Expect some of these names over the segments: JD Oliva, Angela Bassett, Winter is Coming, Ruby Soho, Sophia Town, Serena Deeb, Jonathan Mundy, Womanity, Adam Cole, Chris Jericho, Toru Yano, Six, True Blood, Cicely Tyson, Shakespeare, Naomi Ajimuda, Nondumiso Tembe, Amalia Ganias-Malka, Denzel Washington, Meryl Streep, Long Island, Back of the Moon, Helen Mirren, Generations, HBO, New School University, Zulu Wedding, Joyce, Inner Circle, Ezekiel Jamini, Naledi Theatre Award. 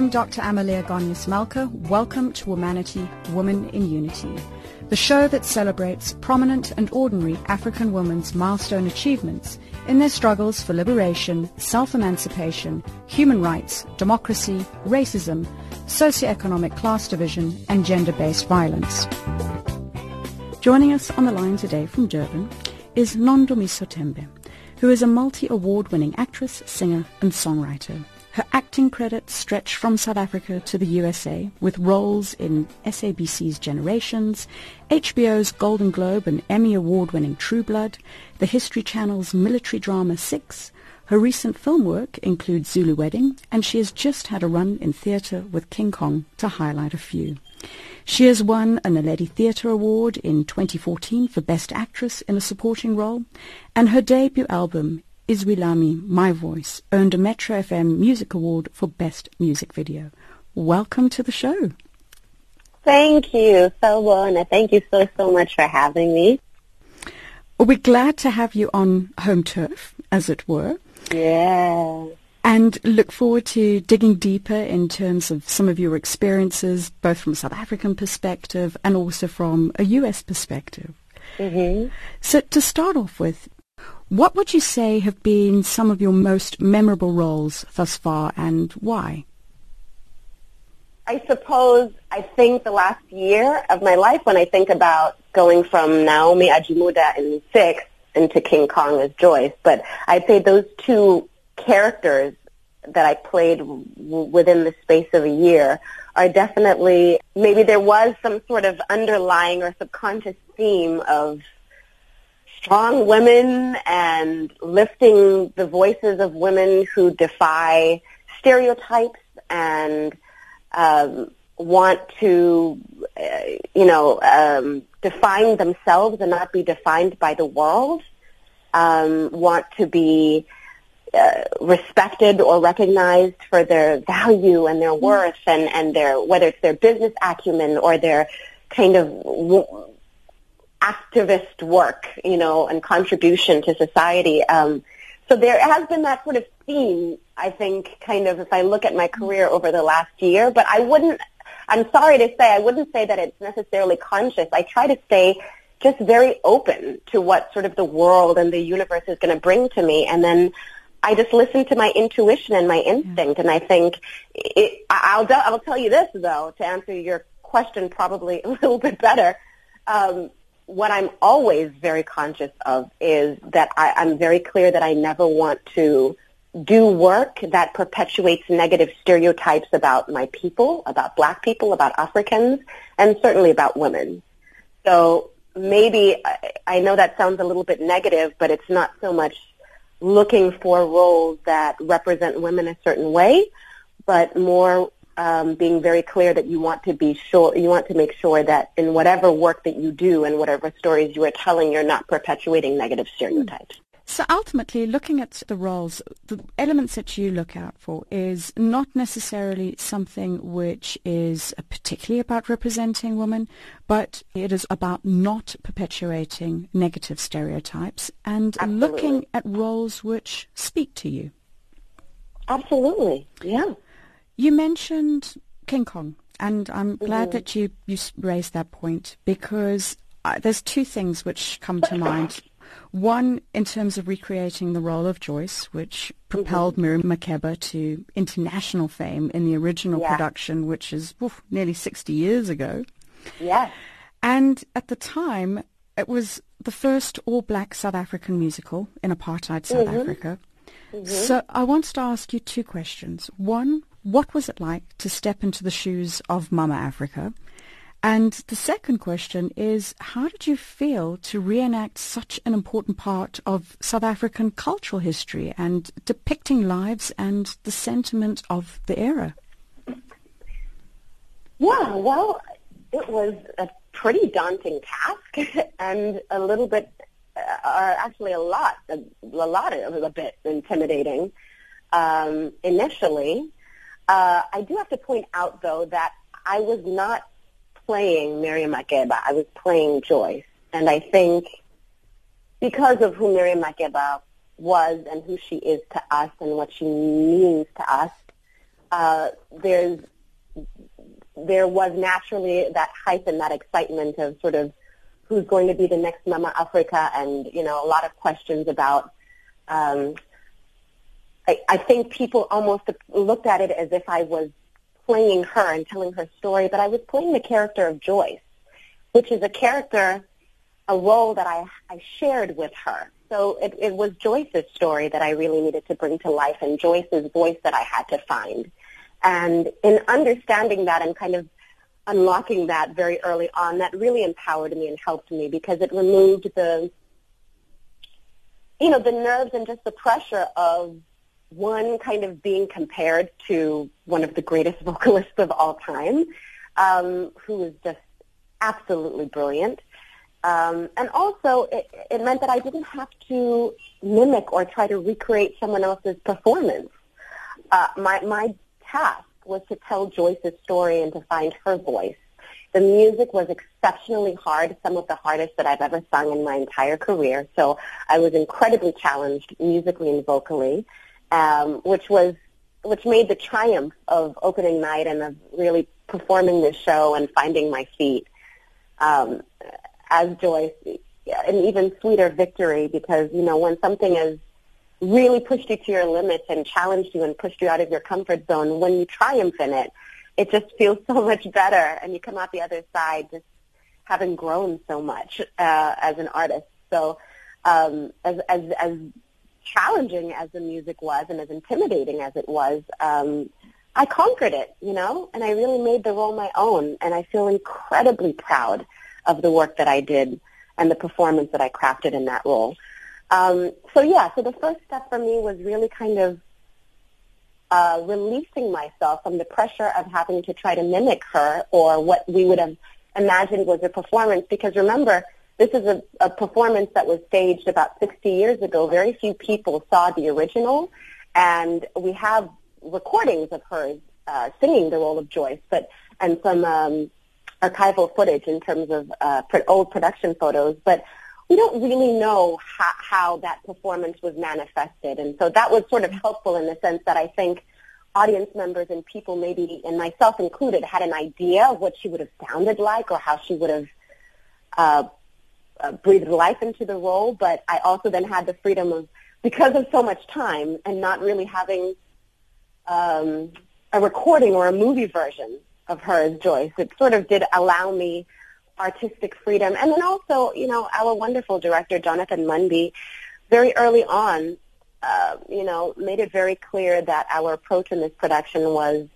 I'm Dr. Amalia Ganias-Malka. Welcome to Womanity, Woman in Unity, the show that celebrates prominent and ordinary African women's milestone achievements in their struggles for liberation, self-emancipation, human rights, democracy, racism, socioeconomic class division, and gender-based violence. Joining us on the line today from Durban is Nondumiso Tembe, who is a multi-award-winning actress, singer, and songwriter. Her acting credits stretch from South Africa to the USA, with roles in SABC's Generations, HBO's Golden Globe and Emmy Award-winning True Blood, the History Channel's military drama Six. Her recent film work includes Zulu Wedding, and she has just had a run in theatre with King Kong, to highlight a few. She has won a Naledi Theatre Award in 2014 for Best Actress in a Supporting Role, and her debut album, Iswilami, My Voice, earned a Metro FM Music Award for Best Music Video. Welcome to the show. Thank you, Sobona. Thank you so much for having me. We're glad to have you on home turf, as it were. Yeah. And look forward to digging deeper in terms of some of your experiences, both from a South African perspective and also from a US perspective. Mm-hmm. So to start off with, what would you say have been some of your most memorable roles thus far, and why? I suppose I think the last year of my life, when I think about going from Naomi Ajimuda in Six into King Kong as Joyce, but I'd say those two characters that I played within the space of a year are definitely, maybe there was some sort of underlying or subconscious theme of strong women and lifting the voices of women who defy stereotypes and want to, define themselves and not be defined by the world, want to be respected or recognized for their value and their worth and their, whether it's their business acumen or their kind of activist work, and contribution to society. So there has been that sort of theme, I think, kind of, if I look at my career over the last year. But I wouldn't say that it's necessarily conscious. I try to stay just very open to what sort of the world and the universe is going to bring to me. And then I just listen to my intuition and my instinct. And I think I'll tell you this, though, to answer your question probably a little bit better. What I'm always very conscious of is that I'm very clear that I never want to do work that perpetuates negative stereotypes about my people, about black people, about Africans, and certainly about women. So maybe, I know that sounds a little bit negative, but it's not so much looking for roles that represent women a certain way, but more being very clear that you want to make sure that in whatever work that you do and whatever stories you are telling, you're not perpetuating negative stereotypes. So ultimately, looking at the roles, the elements that you look out for is not necessarily something which is particularly about representing women, but it is about not perpetuating negative stereotypes and Absolutely. Looking at roles which speak to you. Absolutely, yeah. You mentioned King Kong, and I'm glad that you raised that point, because there's two things which come to mind. One, in terms of recreating the role of Joyce, which propelled Miriam Makeba to international fame in the original production, which is nearly 60 years ago. Yes. And at the time, it was the first all-black South African musical in apartheid South Africa. Mm-hmm. So I wanted to ask you two questions. One, what was it like to step into the shoes of Mama Africa? And the second question is, how did you feel to reenact such an important part of South African cultural history and depicting lives and the sentiment of the era? Yeah, well, it was a pretty daunting task and a little bit, or actually a bit intimidating initially. I do have to point out, though, that I was not playing Miriam Makeba. I was playing Joyce. And I think because of who Miriam Makeba was and who she is to us and what she means to us, there was naturally that hype and that excitement of sort of who's going to be the next Mama Africa, and, you know, a lot of questions about, I think people almost looked at it as if I was playing her and telling her story, but I was playing the character of Joyce, which is a character, a role that I shared with her. So it was Joyce's story that I really needed to bring to life, and Joyce's voice that I had to find. And in understanding that and kind of unlocking that very early on, that really empowered me and helped me, because it removed the, you know, the nerves and just the pressure of one kind of being compared to one of the greatest vocalists of all time, who is just absolutely brilliant. And also, it meant that I didn't have to mimic or try to recreate someone else's performance. My task was to tell Joyce's story and to find her voice. The music was exceptionally hard, some of the hardest that I've ever sung in my entire career. So I was incredibly challenged musically and vocally, which made the triumph of opening night and of really performing this show and finding my feet as Joyce an even sweeter victory, because, you know, when something is really pushed you to your limits and challenged you and pushed you out of your comfort zone, when you triumph in it, it just feels so much better, and you come out the other side just having grown so much as an artist. So as challenging as the music was and as intimidating as it was, I conquered it, you know, and I really made the role my own, and I feel incredibly proud of the work that I did and the performance that I crafted in that role. So the first step for me was really kind of releasing myself from the pressure of having to try to mimic her or what we would have imagined was a performance. Because remember, this is a performance that was staged about 60 years ago. Very few people saw the original, and we have recordings of her singing the role of Joyce, and some archival footage in terms of old production photos, but we don't really know how that performance was manifested. And so that was sort of helpful in the sense that I think audience members and people maybe, and myself included, had an idea of what she would have sounded like or how she would have breathed life into the role. But I also then had the freedom of, because of so much time and not really having a recording or a movie version of her as Joyce, it sort of did allow me artistic freedom. And then also, you know, our wonderful director, Jonathan Mundy, very early on, you know, made it very clear that our approach in this production was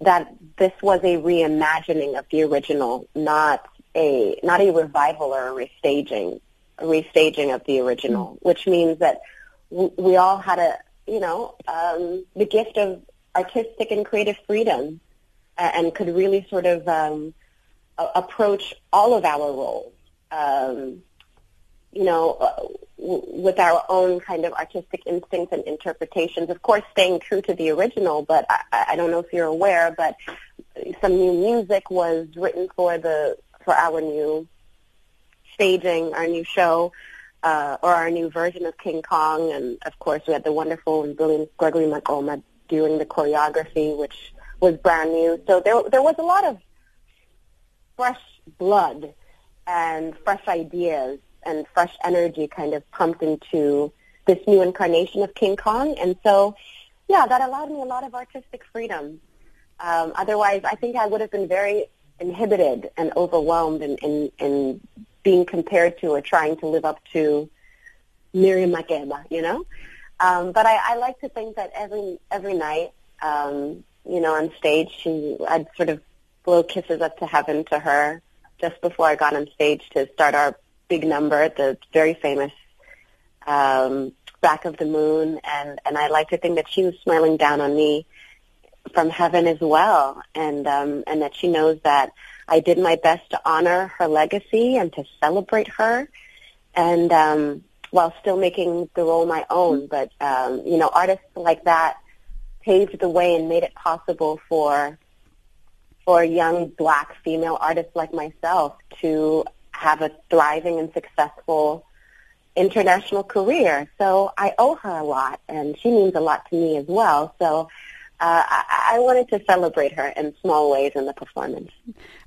that this was a reimagining of the original, not a revival or a restaging of the original, which means that we all had the gift of artistic and creative freedom and could really sort of approach all of our roles, with our own kind of artistic instincts and interpretations. Of course, staying true to the original, but I don't know if you're aware, but some new music was written for our new staging, our new show, or our new version of King Kong. And, of course, we had the wonderful and brilliant Gregory Mqoma doing the choreography, which was brand new. So there was a lot of fresh blood and fresh ideas and fresh energy kind of pumped into this new incarnation of King Kong. And so, yeah, that allowed me a lot of artistic freedom. Otherwise, I think I would have been very inhibited and overwhelmed in being compared to or trying to live up to Miriam Makeba, you know? But I like to think that every night, on stage, I'd sort of blow kisses up to heaven to her just before I got on stage to start our big number, the very famous Back of the Moon. And I like to think that she was smiling down on me from heaven as well, and that she knows that I did my best to honor her legacy and to celebrate her, and while still making the role my own. But, artists like that paved the way and made it possible for young black female artists like myself to have a thriving and successful international career. So I owe her a lot, and she means a lot to me as well. So I wanted to celebrate her in small ways in the performance.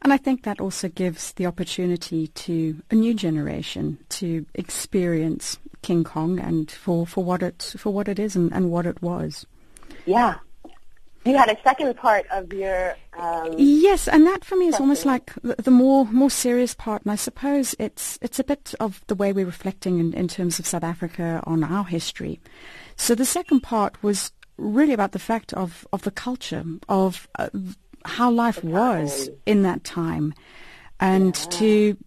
And I think that also gives the opportunity to a new generation to experience King Kong and for what it is and what it was. Yeah. You had a second part of your... yes, and that for me is almost like the more serious part, and I suppose it's a bit of the way we're reflecting in terms of South Africa on our history. So the second part was really about the fact of the culture, of how life was in that time, and to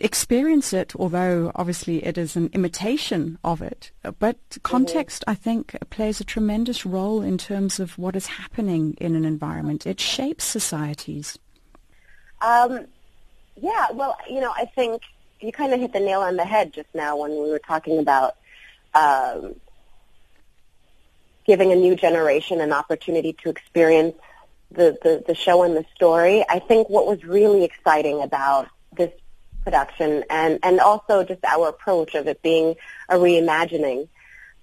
experience it, although obviously it is an imitation of it. But context, I think, plays a tremendous role in terms of what is happening in an environment. It shapes societies. I think you kind of hit the nail on the head just now when we were talking about giving a new generation an opportunity to experience the show and the story. I think what was really exciting about this production and also just our approach of it being a reimagining,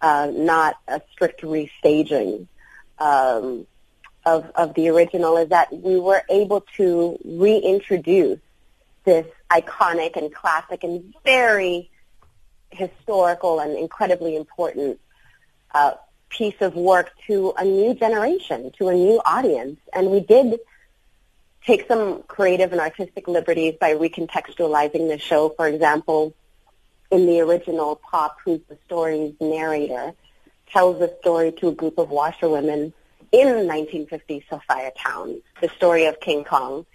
not a strict restaging of the original, is that we were able to reintroduce this iconic and classic and very historical and incredibly important piece of work to a new generation, to a new audience. And we did take some creative and artistic liberties by recontextualizing the show. For example, in the original, Pop, who's the story's narrator, tells the story to a group of washerwomen in 1950 Sophia Town, the story of King Kong.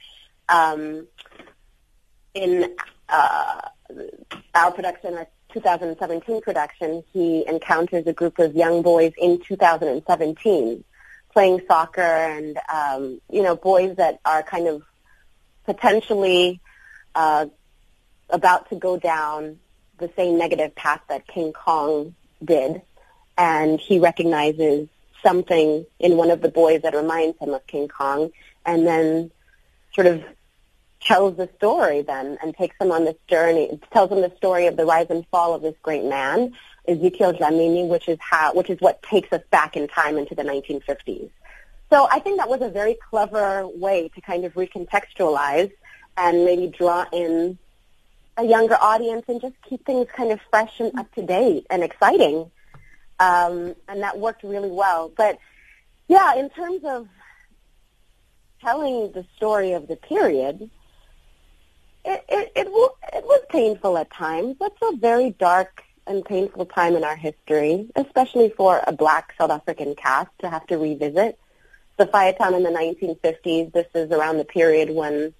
In our production, our 2017 production, he encounters a group of young boys in 2017 playing soccer and, boys that are kind of potentially about to go down the same negative path that King Kong did. And he recognizes something in one of the boys that reminds him of King Kong, and then sort of tells the story then and takes him on this journey, tells him the story of the rise and fall of this great man, Ezekiel Jamini, which is what takes us back in time into the 1950s. So I think that was a very clever way to kind of recontextualize and maybe draw in a younger audience and just keep things kind of fresh and up to date and exciting. And that worked really well. But yeah, in terms of telling the story of the period, it was painful at times. That's a very dark and painful time in our history, especially for a black South African cast to have to revisit Sophia Town in the 1950s. This is around the period when,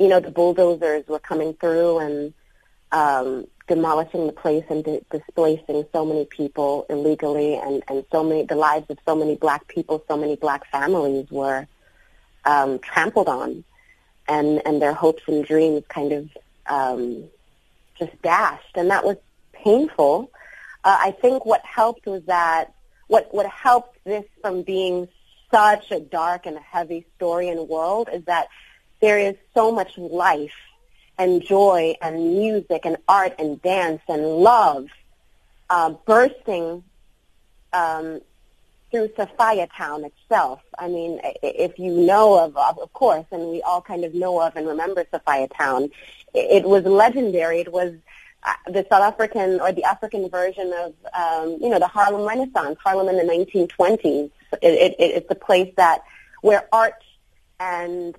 the bulldozers were coming through and demolishing the place and displacing so many people illegally, and the lives of so many black people, so many black families were trampled on, and their hopes and dreams kind of just dashed, and that was painful. I think what helped was that what helped this from being such a dark and heavy story and world is that there is so much life and joy and music and art and dance and love bursting through Sophia Town itself. I mean, if you know of course, and we all kind of know of and remember Sophia Town, it was legendary. It was the South African or the African version of, the Harlem Renaissance, Harlem in the 1920s. It's the place where art and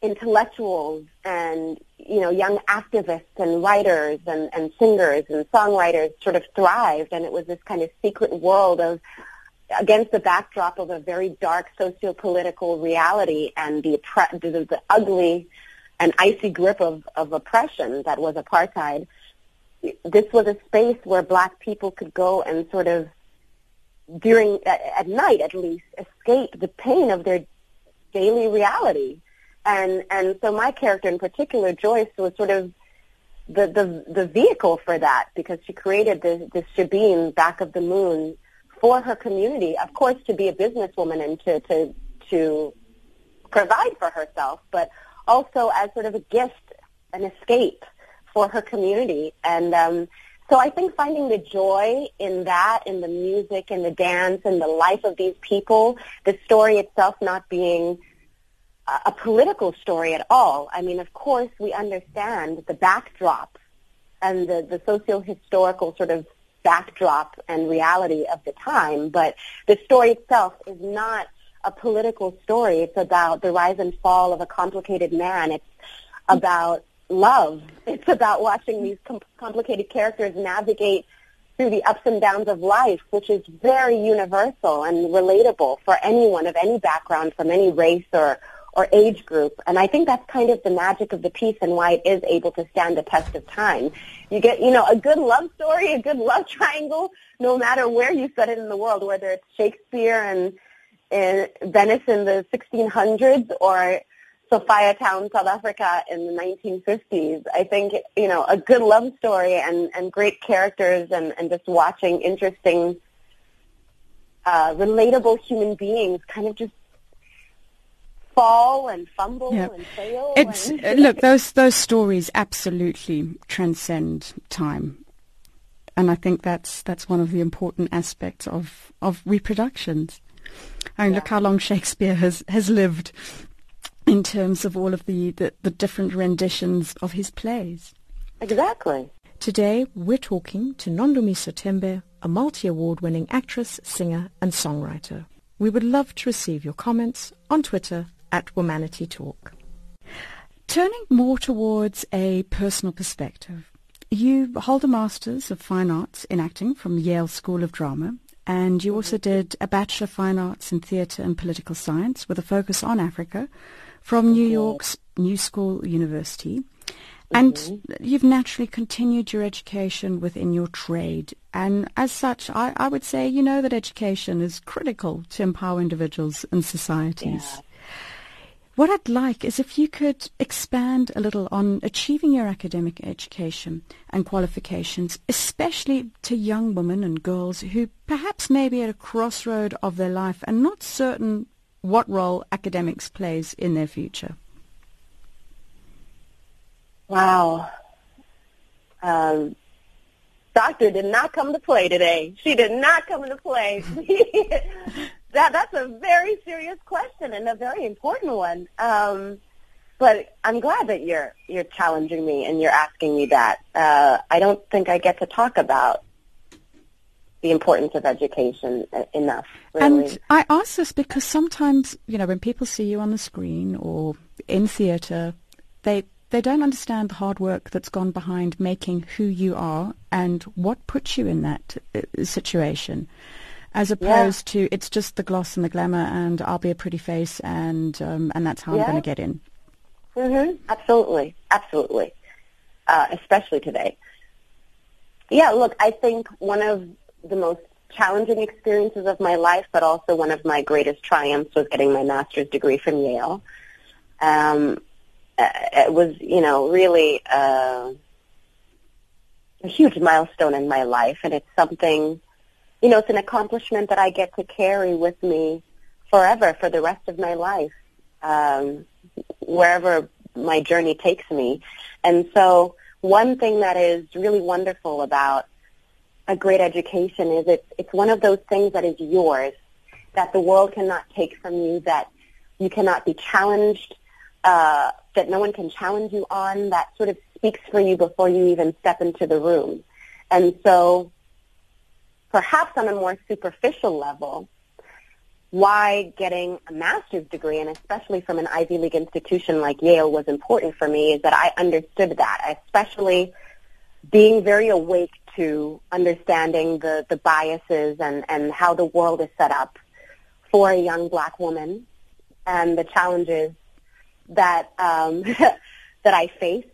intellectuals and, young activists and writers and singers and songwriters sort of thrived. And it was this kind of secret world of, against the backdrop of a very dark socio-political reality and the ugly and icy grip of oppression that was apartheid, this was a space where black people could go and sort of, during at night at least, escape the pain of their daily reality. And so my character in particular, Joyce, was sort of the vehicle for that, because she created this shebeen, Back of the Moon, for her community, of course, to be a businesswoman and to provide for herself, but also as sort of a gift, an escape for her community. And So I think finding the joy in that, in the music and the dance and the life of these people, the story itself not being a political story at all. I mean, of course, we understand the backdrop and the socio-historical sort of backdrop and reality of the time, but the story itself is not a political story. It's about the rise and fall of a complicated man. It's about love. It's about watching these complicated characters navigate through the ups and downs of life, which is very universal and relatable for anyone of any background, from any race or age group. And I think that's kind of the magic of the piece and why it is able to stand the test of time. You get, you know, a good love story, a good love triangle, no matter where you set it in the world, whether it's Shakespeare in Venice in the 1600s or Sophia Town, South Africa in the 1950s. I think, you know, a good love story and great characters and just watching interesting, relatable human beings kind of just fall and fumble and fail. Look, those stories absolutely transcend time. And I think that's one of the important aspects of reproductions. I mean, look how long Shakespeare has lived in terms of all of the different renditions of his plays. Exactly. Today, we're talking to Nondumiso Tembe, a multi-award-winning actress, singer, and songwriter. We would love to receive your comments on Twitter @WomanityTalk. Turning more towards a personal perspective, you hold a Master's of Fine Arts in Acting from Yale School of Drama, and you also did a Bachelor of Fine Arts in Theatre and Political Science with a focus on Africa from New York's New School University. And you've naturally continued your education within your trade. And as such, I would say, you know, that education is critical to empower individuals and societies. Yeah. What I'd like is if you could expand a little on achieving your academic education and qualifications, especially to young women and girls who perhaps may be at a crossroad of their life and not certain what role academics plays in their future. Wow. Doctor did not come to play today. She did not come to play. That's a very serious question and a very important one. But I'm glad that you're challenging me and you're asking me that. I don't think I get to talk about the importance of education enough, really. And I ask this because sometimes, you know, when people see you on the screen or in theatre, they don't understand the hard work that's gone behind making who you are and what puts you in that situation. As opposed to, it's just the gloss and the glamour, and I'll be a pretty face, and that's how I'm going to get in. Absolutely, absolutely, especially today. Yeah, look, I think one of the most challenging experiences of my life, but also one of my greatest triumphs, was getting my master's degree from Yale. It was, you know, really a huge milestone in my life, and it's something. You know, it's an accomplishment that I get to carry with me forever for the rest of my life, wherever my journey takes me. And so one thing that is really wonderful about a great education is it's one of those things that is yours, that the world cannot take from you, that you cannot be challenged, that no one can challenge you on, that sort of speaks for you before you even step into the room. And so perhaps on a more superficial level, why getting a master's degree, and especially from an Ivy League institution like Yale, was important for me is that I understood that, especially being very awake to understanding the biases and how the world is set up for a young black woman and the challenges that that I face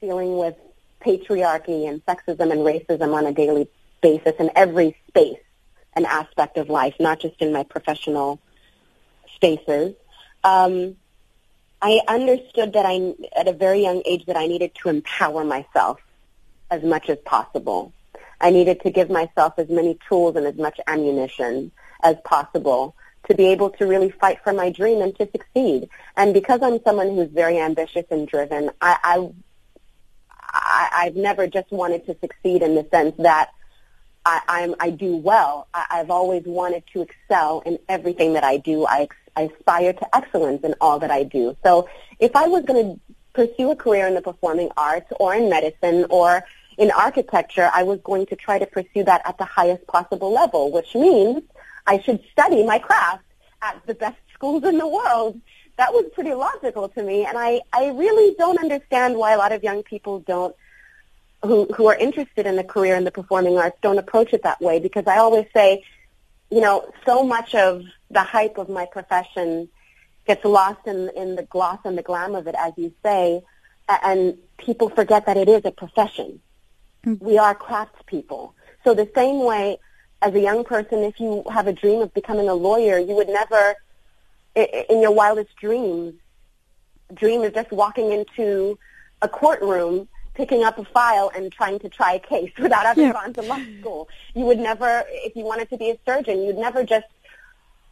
dealing with patriarchy and sexism and racism on a daily basis in every space and aspect of life, not just in my professional spaces. I understood that at a very young age that I needed to empower myself as much as possible. I needed to give myself as many tools and as much ammunition as possible to be able to really fight for my dream and to succeed. And because I'm someone who's very ambitious and driven, I I've never just wanted to succeed in the sense that I do well. I've always wanted to excel in everything that I do. I aspire to excellence in all that I do. So if I was going to pursue a career in the performing arts or in medicine or in architecture, I was going to try to pursue that at the highest possible level, which means I should study my craft at the best schools in the world. That was pretty logical to me, and I really don't understand why a lot of young people don't, who are interested in a career in the performing arts, don't approach it that way, because I always say, you know, so much of the hype of my profession gets lost in the gloss and the glam of it, as you say, and people forget that it is a profession. Mm-hmm. We are craftspeople. So the same way as a young person, if you have a dream of becoming a lawyer, you would never, in your wildest dreams, dream of just walking into a courtroom, picking up a file and trying to try a case without having gone to law school. You would never, if you wanted to be a surgeon, you'd never just,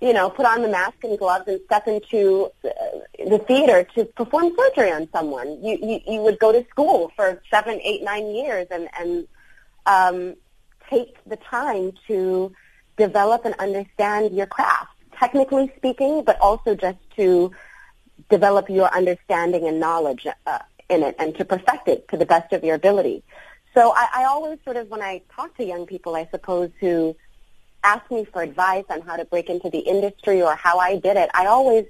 you know, put on the mask and gloves and step into the theater to perform surgery on someone. You would go to school for 7, 8, 9 years and take the time to develop and understand your craft, technically speaking, but also just to develop your understanding and knowledge in it and to perfect it to the best of your ability. So I always sort of, when I talk to young people, I suppose, who ask me for advice on how to break into the industry or how I did it, I always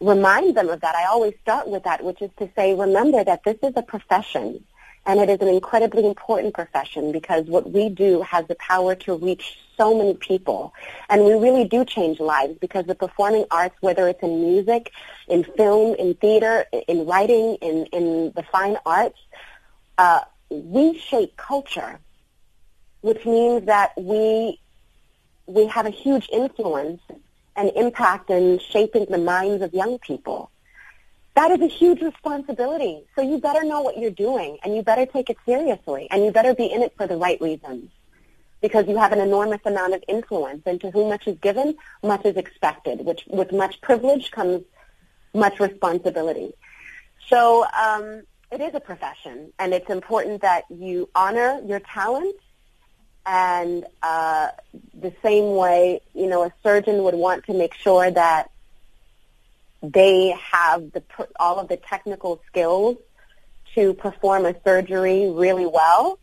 remind them of that. I always start with that, which is to say, remember that this is a profession, and it is an incredibly important profession, because what we do has the power to reach so many people. And we really do change lives, because the performing arts, whether it's in music, in film, in theater, in writing, in the fine arts, we shape culture, which means that we have a huge influence and impact in shaping the minds of young people. That is a huge responsibility. So you better know what you're doing, and you better take it seriously, and you better be in it for the right reasons, because you have an enormous amount of influence, and to whom much is given, much is expected, which with much privilege comes much responsibility. So it is a profession, and it's important that you honor your talent. And the same way, you know, a surgeon would want to make sure that they have all of the technical skills to perform a surgery really well.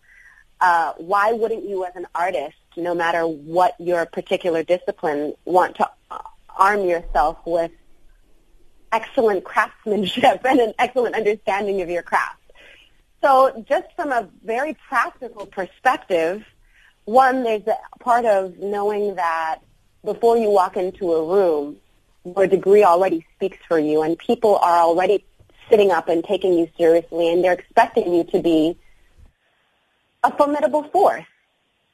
Why wouldn't you, as an artist, no matter what your particular discipline, want to arm yourself with excellent craftsmanship and an excellent understanding of your craft? So just from a very practical perspective, one, there's a part of knowing that before you walk into a room, your degree already speaks for you, and people are already sitting up and taking you seriously, and they're expecting you to be a formidable force.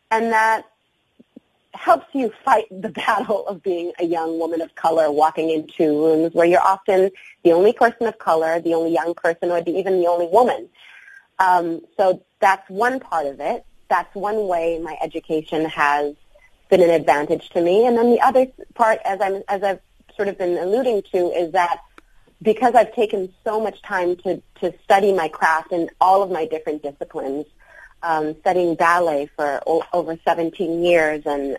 And that helps you fight the battle of being a young woman of color walking into rooms where you're often the only person of color, the only young person, or even the only woman. So that's one part of it. That's one way my education has been an advantage to me. And then the other part, as I've sort of been alluding to, is that because I've taken so much time to study my craft in all of my different disciplines, studying ballet for over 17 years and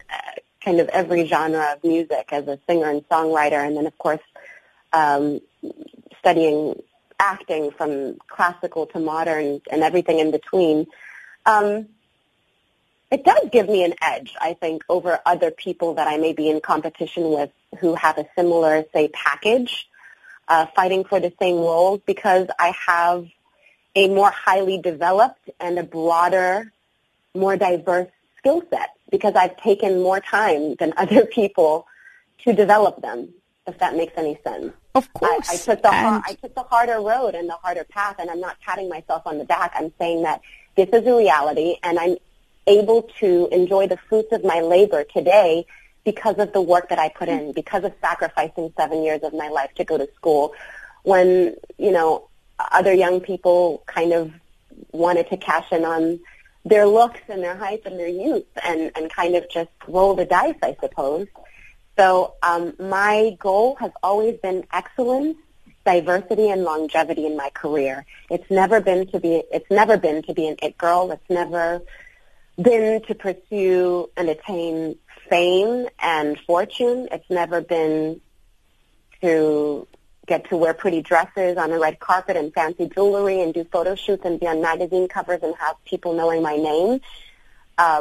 kind of every genre of music as a singer and songwriter, and then, of course, studying acting from classical to modern and everything in between, it does give me an edge, I think, over other people that I may be in competition with who have a similar, say, package, fighting for the same roles, because I have a more highly developed and a broader, more diverse skill set, because I've taken more time than other people to develop them, if that makes any sense. Of course. I took the harder road and the harder path, and I'm not patting myself on the back. I'm saying that this is a reality, and I'm able to enjoy the fruits of my labor today because of the work that I put in, because of sacrificing 7 years of my life to go to school when, you know, other young people kind of wanted to cash in on their looks and their hype and their youth and kind of just roll the dice, I suppose. So my goal has always been excellence diversity and longevity in my career. It's never been to be an it girl. It's never been to pursue and attain fame and fortune. It's never been to get to wear pretty dresses on a red carpet and fancy jewelry and do photo shoots and be on magazine covers and have people knowing my name,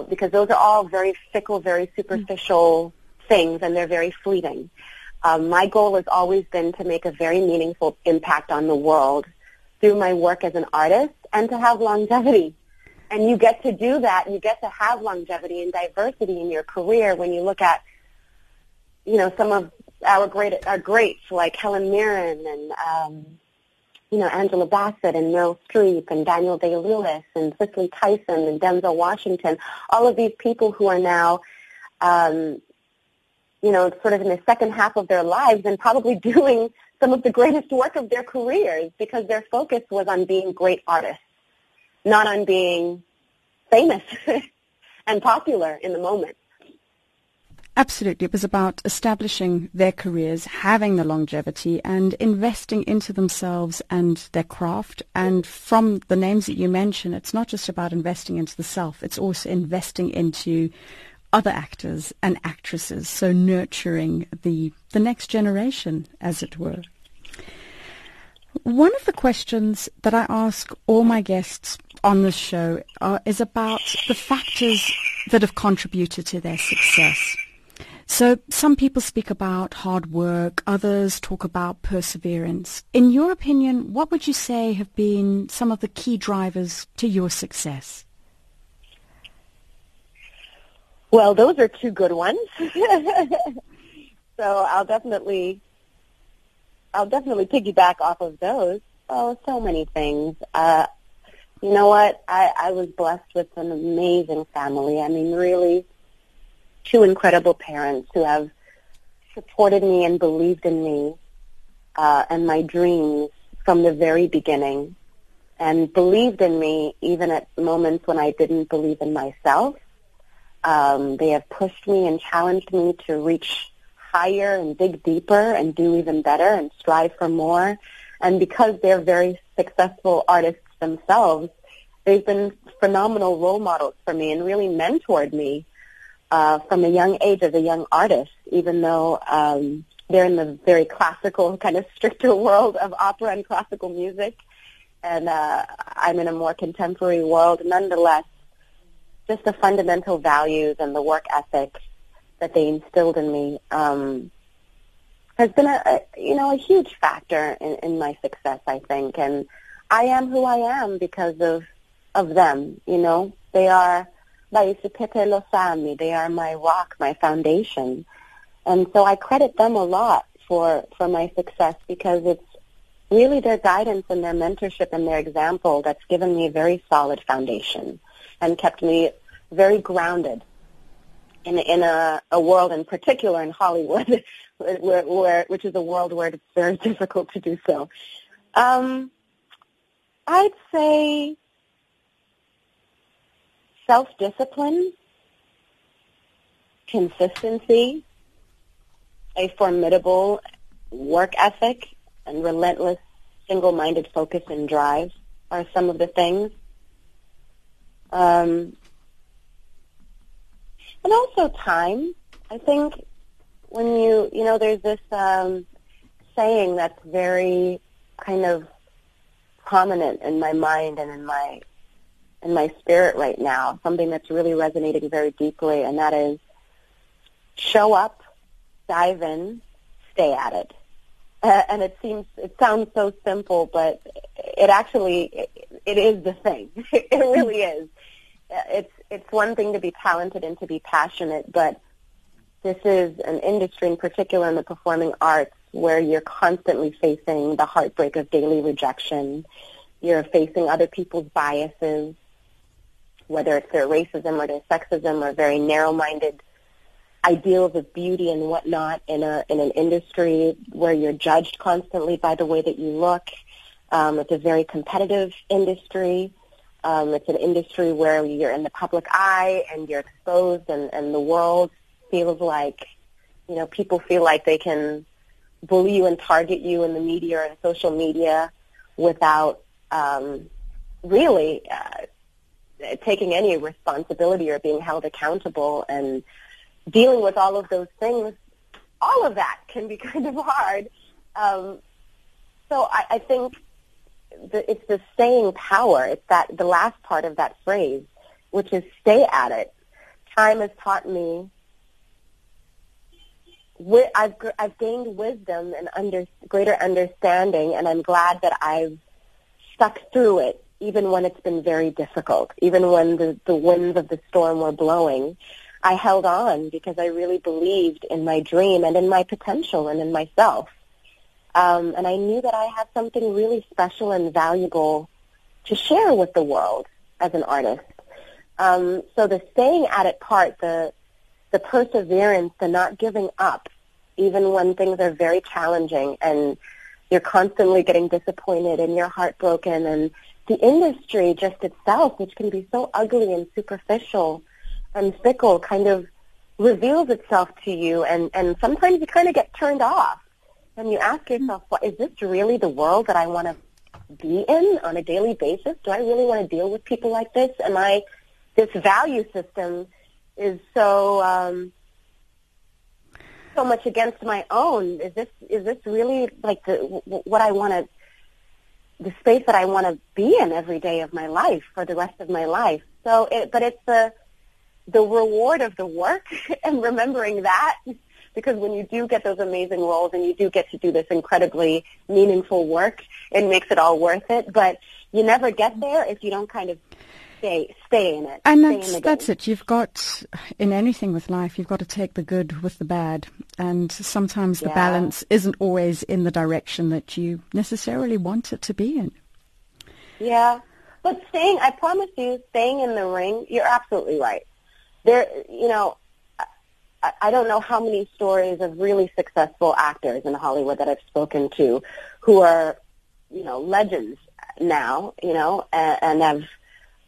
because those are all very fickle, very superficial things, and they're very fleeting. My goal has always been to make a very meaningful impact on the world through my work as an artist and to have longevity. And you get to do that. You get to have longevity and diversity in your career when you look at, you know, some of our greats like Helen Mirren and, Angela Bassett and Meryl Streep and Daniel Day-Lewis and Cicely Tyson and Denzel Washington, all of these people who are now, sort of in the second half of their lives and probably doing some of the greatest work of their careers because their focus was on being great artists, not on being famous and popular in the moment. Absolutely. It was about establishing their careers, having the longevity, and investing into themselves and their craft. And from the names that you mention, it's not just about investing into the self. It's also investing into other actors and actresses, so nurturing the next generation, as it were. One of the questions that I ask all my guests on this show is about the factors that have contributed to their success. So some people speak about hard work, others talk about perseverance. In your opinion, what would you say have been some of the key drivers to your success? Well, those are two good ones. So I'll definitely piggyback off of those. Oh, so many things. You know what? I was blessed with an amazing family. I mean, really, two incredible parents who have supported me and believed in me and my dreams from the very beginning, and believed in me even at moments when I didn't believe in myself. They have pushed me and challenged me to reach higher and dig deeper and do even better and strive for more. And because they're very successful artists themselves, they've been phenomenal role models for me and really mentored me from a young age as a young artist, even though they're in the very classical, kind of stricter world of opera and classical music. And I'm in a more contemporary world. Nonetheless, just the fundamental values and the work ethic that they instilled in me has been a huge factor in my success, I think. And I am who I am because of them. You know, they are my rock, my foundation, and so I credit them a lot for my success because it's really their guidance and their mentorship and their example that's given me a very solid foundation and kept me very grounded in a world, in particular in Hollywood, which is a world where it's very difficult to do so. I'd say self-discipline, consistency, a formidable work ethic, and relentless single-minded focus and drive are some of the things. And also time. I think when you there's this saying that's very kind of prominent in my mind and in my spirit right now, something that's really resonating very deeply, and that is show up, dive in, stay at it. And it sounds so simple, but it is the thing. It really is. It's one thing to be talented and to be passionate, but this is an industry, in particular in the performing arts, where you're constantly facing the heartbreak of daily rejection. You're facing other people's biases, whether it's their racism or their sexism or very narrow-minded ideals of beauty and whatnot in an industry where you're judged constantly by the way that you look. It's a very competitive industry. It's an industry where you're in the public eye and you're exposed, and the world feels like, people feel like they can bully you and target you in the media and social media without really taking any responsibility or being held accountable and dealing with all of those things, all of that can be kind of hard. So I think it's the staying power. It's that the last part of that phrase, which is stay at it. Time has taught me. I've gained wisdom and greater understanding, and I'm glad that I've stuck through it, even when it's been very difficult, even when the winds of the storm were blowing. I held on because I really believed in my dream and in my potential and in myself. And I knew that I had something really special and valuable to share with the world as an artist. So the staying at it part, the perseverance, the not giving up, even when things are very challenging and you're constantly getting disappointed and you're heartbroken, and the industry just itself, which can be so ugly and superficial and fickle, kind of reveals itself to you, and sometimes you kind of get turned off and you ask yourself, well, is this really the world that I want to be in on a daily basis? Do I really want to deal with people like this? This value system is so much against my own. Is this really like what I want to, the space that I want to be in every day of my life for the rest of my life? So, it's the reward of the work and remembering that, because when you do get those amazing roles and you do get to do this incredibly meaningful work, it makes it all worth it. But you never get there if you don't kind of stay in it. And that's it. You've got, in anything with life, you've got to take the good with the bad. And sometimes the balance isn't always in the direction that you necessarily want it to be in. Yeah. But I promise you, staying in the ring, you're absolutely right. There, I don't know how many stories of really successful actors in Hollywood that I've spoken to who are, legends now, and have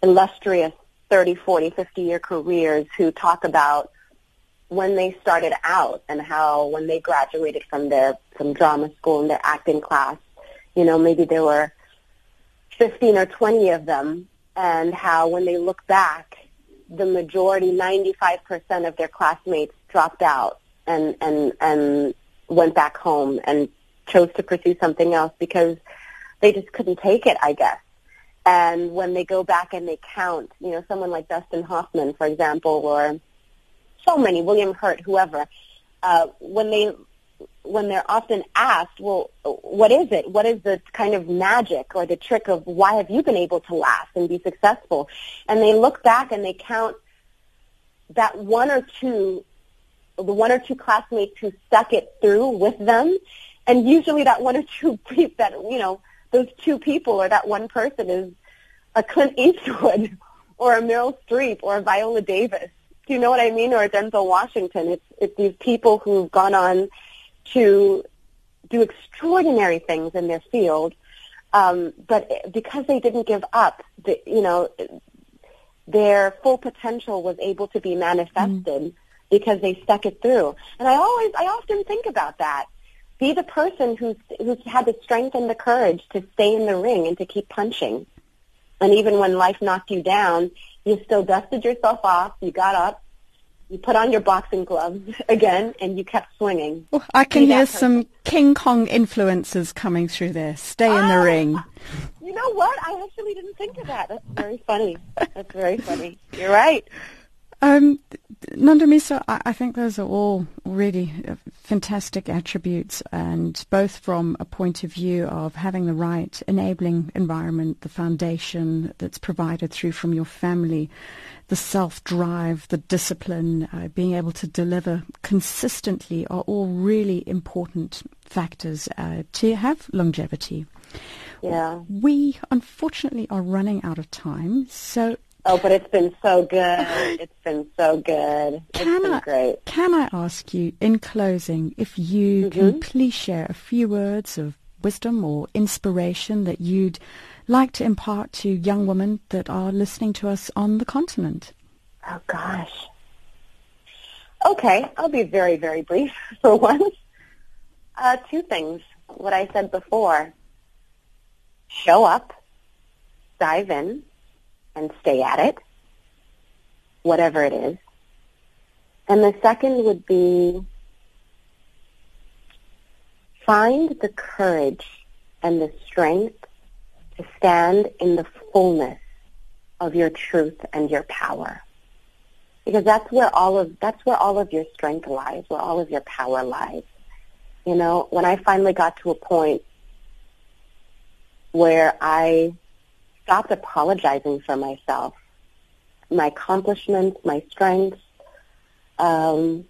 illustrious 30, 40, 50-year careers, who talk about when they started out and how when they graduated from drama school and their acting class, maybe there were 15 or 20 of them, and how when they look back, the majority, 95% of their classmates dropped out and went back home and chose to pursue something else because they just couldn't take it, I guess. And when they go back and they count, someone like Dustin Hoffman, for example, or so many, William Hurt, whoever, when they're often asked, well, what is it? What is the kind of magic or the trick of why have you been able to last and be successful? And they look back and they count that the one or two classmates who stuck it through with them, and usually that one or two people that, those two people or that one person is a Clint Eastwood or a Meryl Streep or a Viola Davis. Do you know what I mean? Or a Denzel Washington. It's these people who've gone on to do extraordinary things in their field, but because they didn't give up, their full potential was able to be manifested because they stuck it through. And I often think about that. Be the person who's had the strength and the courage to stay in the ring and to keep punching. And even when life knocked you down, you still dusted yourself off, you got up, you put on your boxing gloves again, and you kept swinging. Well, I can hear some King Kong influences coming through there. Stay in the ring. You know what? I actually didn't think of that. That's very funny. That's very funny. You're right. Nondumiso, I think those are all really fantastic attributes, and both from a point of view of having the right enabling environment, the foundation that's provided through from your family, the self-drive, the discipline, being able to deliver consistently are all really important factors to have longevity. Yeah. We unfortunately are running out of time, so... Oh, but it's been so good. It's been so good. It's been great. Can I ask you, in closing, if you can please share a few words of wisdom or inspiration that you'd like to impart to young women that are listening to us on the continent? Oh, gosh. Okay, I'll be very, very brief for once. Two things. What I said before, show up, dive in, and stay at it, whatever it is. And the second would be find the courage and the strength to stand in the fullness of your truth and your power. Because that's where all of your strength lies, where all of your power lies. You know, when I finally got to a point where I stopped apologizing for myself, my accomplishments, my strengths, everything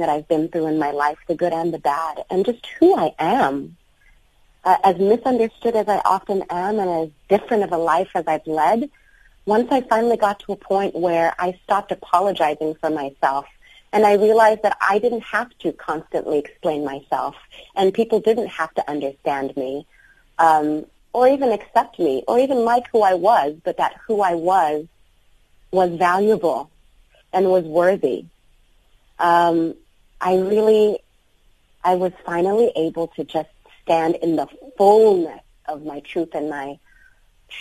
that I've been through in my life, the good and the bad, and just who I am. As misunderstood as I often am and as different of a life as I've led, once I finally got to a point where I stopped apologizing for myself and I realized that I didn't have to constantly explain myself and people didn't have to understand me or even accept me or even like who I was, but that who I was valuable and was worthy. I was finally able to just stand in the fullness of my truth and my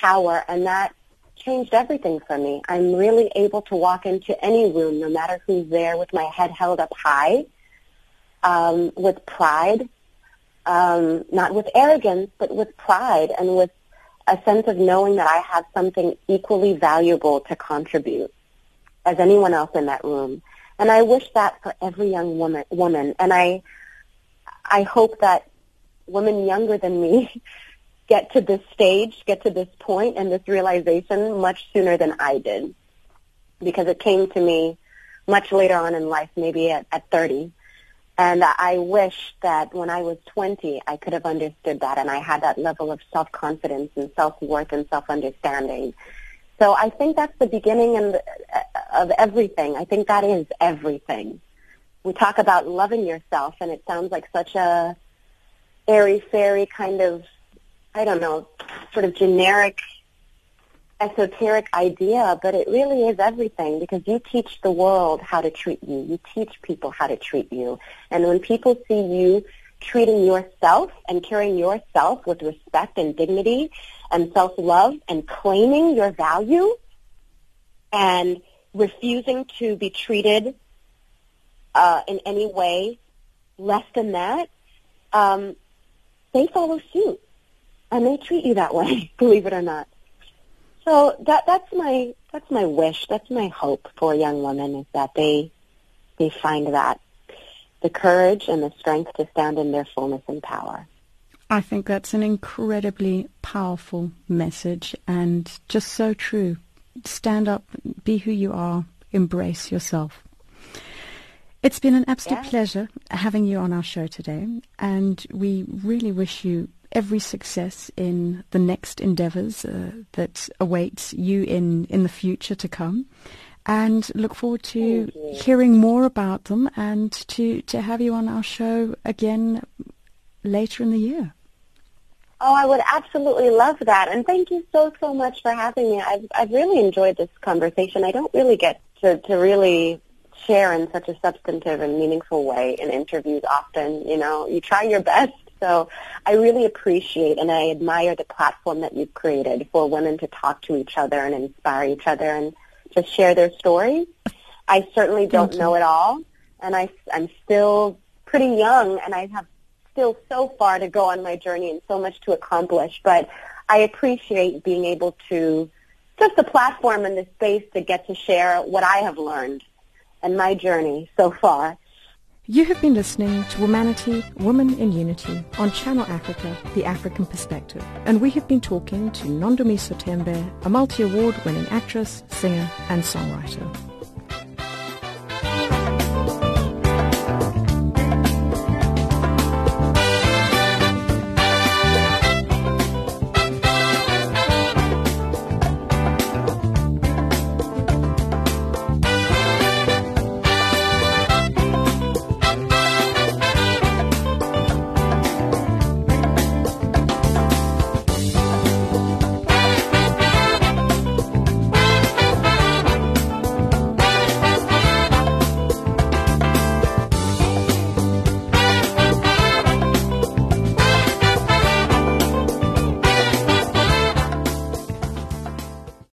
power, and that changed everything for me. I'm really able to walk into any room, no matter who's there, with my head held up high, with pride, not with arrogance, but with pride and with a sense of knowing that I have something equally valuable to contribute as anyone else in that room. And I wish that for every young woman. And I hope that women younger than me get to this stage, get to this point and this realization much sooner than I did, because it came to me much later on in life, maybe at 30. And I wish that when I was 20, I could have understood that and I had that level of self-confidence and self-worth and self-understanding. So I think that's the beginning of everything. I think that is everything. We talk about loving yourself, and it sounds like such a airy-fairy kind of, I don't know, sort of generic, esoteric idea, but it really is everything, because you teach the world how to treat you. You teach people how to treat you. And when people see you treating yourself and carrying yourself with respect and dignity and self-love and claiming your value and refusing to be treated in any way less than that, they follow suit, and they treat you that way, believe it or not. So that's my wish, that's my hope for young women, is that they find that, the courage and the strength to stand in their fullness and power. I think that's an incredibly powerful message and just so true. Stand up, be who you are, embrace yourself. It's been an absolute pleasure having you on our show today, and we really wish you every success in the next endeavors that awaits you in the future to come, and look forward to hearing more about them and to have you on our show again later in the year. Oh, I would absolutely love that, and thank you so much for having me. I've really enjoyed this conversation. I don't really get to really share in such a substantive and meaningful way in interviews often. You know, you try your best. So I really appreciate and I admire the platform that you've created for women to talk to each other and inspire each other and to share their stories. I certainly don't know it all, and I'm still pretty young, and I have still so far to go on my journey and so much to accomplish. But I appreciate being able to, just the platform and the space to get to share what I have learned and my journey so far. You have been listening to Womanity, Woman in Unity, on Channel Africa, The African Perspective. And we have been talking to Nondumiso Tembe, a multi-award winning actress, singer and songwriter.